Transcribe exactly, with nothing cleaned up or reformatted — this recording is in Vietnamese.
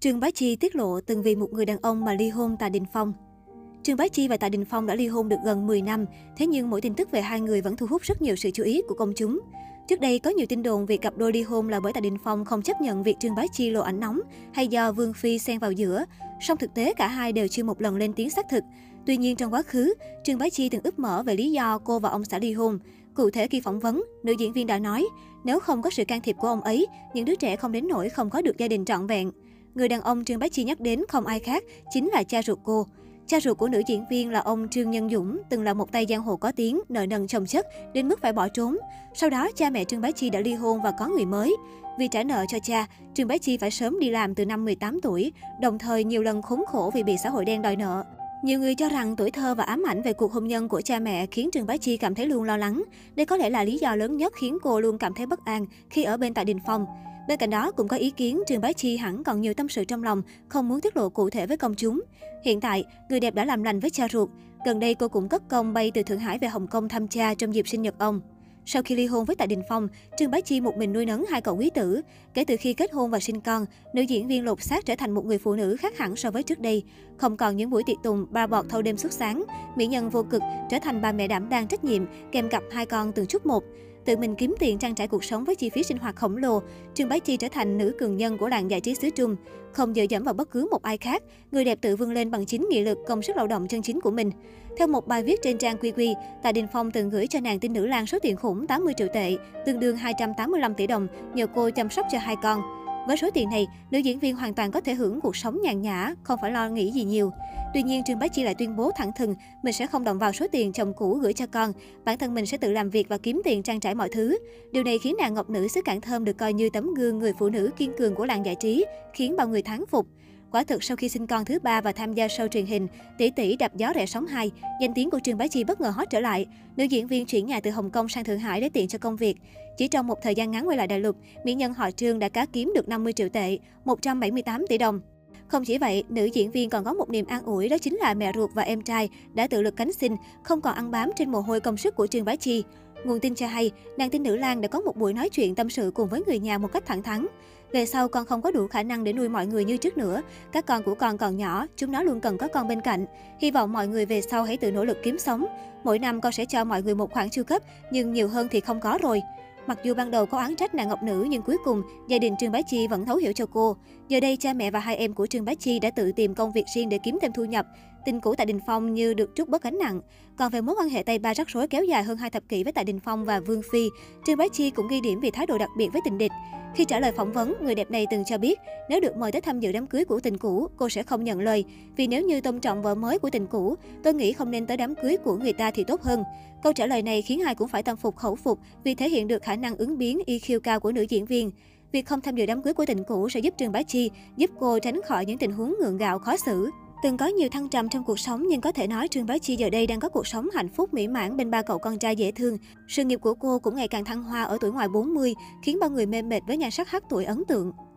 Trương Bá Chi tiết lộ từng vì một người đàn ông mà ly hôn Tạ Đình Phong. Trương Bá Chi và Tạ Đình Phong đã ly hôn được gần mười năm, thế nhưng mỗi tin tức về hai người vẫn thu hút rất nhiều sự chú ý của công chúng. Trước đây có nhiều tin đồn việc cặp đôi ly hôn là bởi Tạ Đình Phong không chấp nhận việc Trương Bá Chi lộ ảnh nóng hay do Vương Phi xen vào giữa. Song thực tế cả hai đều chưa một lần lên tiếng xác thực. Tuy nhiên trong quá khứ, Trương Bá Chi từng úp mở về lý do cô và ông xã ly hôn. Cụ thể khi phỏng vấn, nữ diễn viên đã nói, nếu không có sự can thiệp của ông ấy, những đứa trẻ không đến nỗi không có được gia đình trọn vẹn. Người đàn ông Trương Bá Chi nhắc đến không ai khác chính là cha ruột cô. Cha ruột của nữ diễn viên là ông Trương Nhân Dũng, từng là một tay giang hồ có tiếng, nợ nần chồng chất đến mức phải bỏ trốn. Sau đó, cha mẹ Trương Bá Chi đã ly hôn và có người mới. Vì trả nợ cho cha, Trương Bá Chi phải sớm đi làm từ năm mười tám tuổi, đồng thời nhiều lần khốn khổ vì bị xã hội đen đòi nợ. Nhiều người cho rằng tuổi thơ và ám ảnh về cuộc hôn nhân của cha mẹ khiến Trương Bá Chi cảm thấy luôn lo lắng. Đây có lẽ là lý do lớn nhất khiến cô luôn cảm thấy bất an khi ở bên Tạ Đình Phong. Bên cạnh đó, cũng có ý kiến Trương Bá Chi hẳn còn nhiều tâm sự trong lòng, không muốn tiết lộ cụ thể với công chúng. Hiện tại, người đẹp đã làm lành với cha ruột. Gần đây, cô cũng cất công bay từ Thượng Hải về Hồng Kông thăm cha trong dịp sinh nhật ông. Sau khi ly hôn với Tạ Đình Phong, Trương Bá Chi một mình nuôi nấng hai cậu quý tử. Kể từ khi kết hôn và sinh con, nữ diễn viên lột xác trở thành một người phụ nữ khác hẳn so với trước đây. Không còn những buổi tiệc tùng, ba bọt thâu đêm suốt sáng. Mỹ nhân vô cực trở thành bà mẹ đảm đang trách nhiệm, kèm cặp hai con từng chút một. Tự mình kiếm tiền trang trải cuộc sống với chi phí sinh hoạt khổng lồ, Trương Bá Chi trở thành nữ cường nhân của làng giải trí xứ Trung. Không dựa dẫm vào bất cứ một ai khác, người đẹp tự vươn lên bằng chính nghị lực, công sức lao động chân chính của mình. Theo một bài viết trên trang quy quy, Tạ Đình Phong từng gửi cho nàng tin nữ lang số tiền khủng tám mươi triệu tệ, tương đương hai trăm tám mươi lăm tỷ đồng, nhờ cô chăm sóc cho hai con. Với số tiền này, nữ diễn viên hoàn toàn có thể hưởng cuộc sống nhàn nhã, không phải lo nghĩ gì nhiều. Tuy nhiên, Trương Bá Chi lại tuyên bố thẳng thừng mình sẽ không động vào số tiền chồng cũ gửi cho con, bản thân mình sẽ tự làm việc và kiếm tiền trang trải mọi thứ. Điều này khiến nàng ngọc nữ xứ Cảng Thơm được coi như tấm gương người phụ nữ kiên cường của làng giải trí, khiến bao người thán phục. Quả thực, sau khi sinh con thứ ba và tham gia show truyền hình Tỷ Tỷ Đạp Gió Rẽ Sóng hai, danh tiếng của Trương Bá Chi bất ngờ hot trở lại. Nữ diễn viên chuyển nhà từ Hồng Kông sang Thượng Hải để tiện cho công việc. Chỉ trong một thời gian ngắn quay lại đại lục, mỹ nhân họ Trương đã cá kiếm được năm mươi triệu tệ, một trăm bảy mươi tám tỷ đồng. Không chỉ vậy, nữ diễn viên còn có một niềm an ủi, đó chính là mẹ ruột và em trai đã tự lực cánh sinh, không còn ăn bám trên mồ hôi công sức của Trương Bá Chi. Nguồn tin cho hay, nàng tin nữ lang đã có một buổi nói chuyện tâm sự cùng với người nhà một cách thẳng thắn. Về sau, con không có đủ khả năng để nuôi mọi người như trước nữa. Các con của con còn nhỏ, chúng nó luôn cần có con bên cạnh. Hy vọng mọi người về sau hãy tự nỗ lực kiếm sống. Mỗi năm con sẽ cho mọi người một khoản chu cấp, nhưng nhiều hơn thì không có rồi. Mặc dù ban đầu có oán trách nàng ngọc nữ, nhưng cuối cùng gia đình Trương Bá Chi vẫn thấu hiểu cho cô. Giờ đây, cha mẹ và hai em của Trương Bá Chi đã tự tìm công việc riêng để kiếm thêm thu nhập. Tình cũ Tạ Đình Phong như được trút bớt gánh nặng. Còn về mối quan hệ tay ba rắc rối kéo dài hơn hai thập kỷ với Tạ Đình Phong và Vương Phi, Trương Bá Chi cũng ghi điểm vì thái độ đặc biệt với tình địch. Khi trả lời phỏng vấn, người đẹp này từng cho biết nếu được mời tới tham dự đám cưới của tình cũ, cô sẽ không nhận lời. Vì nếu như tôn trọng vợ mới của tình cũ, tôi nghĩ không nên tới đám cưới của người ta thì tốt hơn. Câu trả lời này khiến ai cũng phải tâm phục khẩu phục vì thể hiện được khả năng ứng biến i kiu cao của nữ diễn viên. Việc không tham dự đám cưới của tình cũ sẽ giúp Trương Bá Chi, giúp cô tránh khỏi những tình huống ngượng gạo khó xử. Từng có nhiều thăng trầm trong cuộc sống, nhưng có thể nói Trương Bá Chi giờ đây đang có cuộc sống hạnh phúc mỹ mãn bên ba cậu con trai dễ thương. Sự nghiệp của cô cũng ngày càng thăng hoa ở tuổi ngoài bốn mươi, khiến bao người mê mệt với nhan sắc hát tuổi ấn tượng.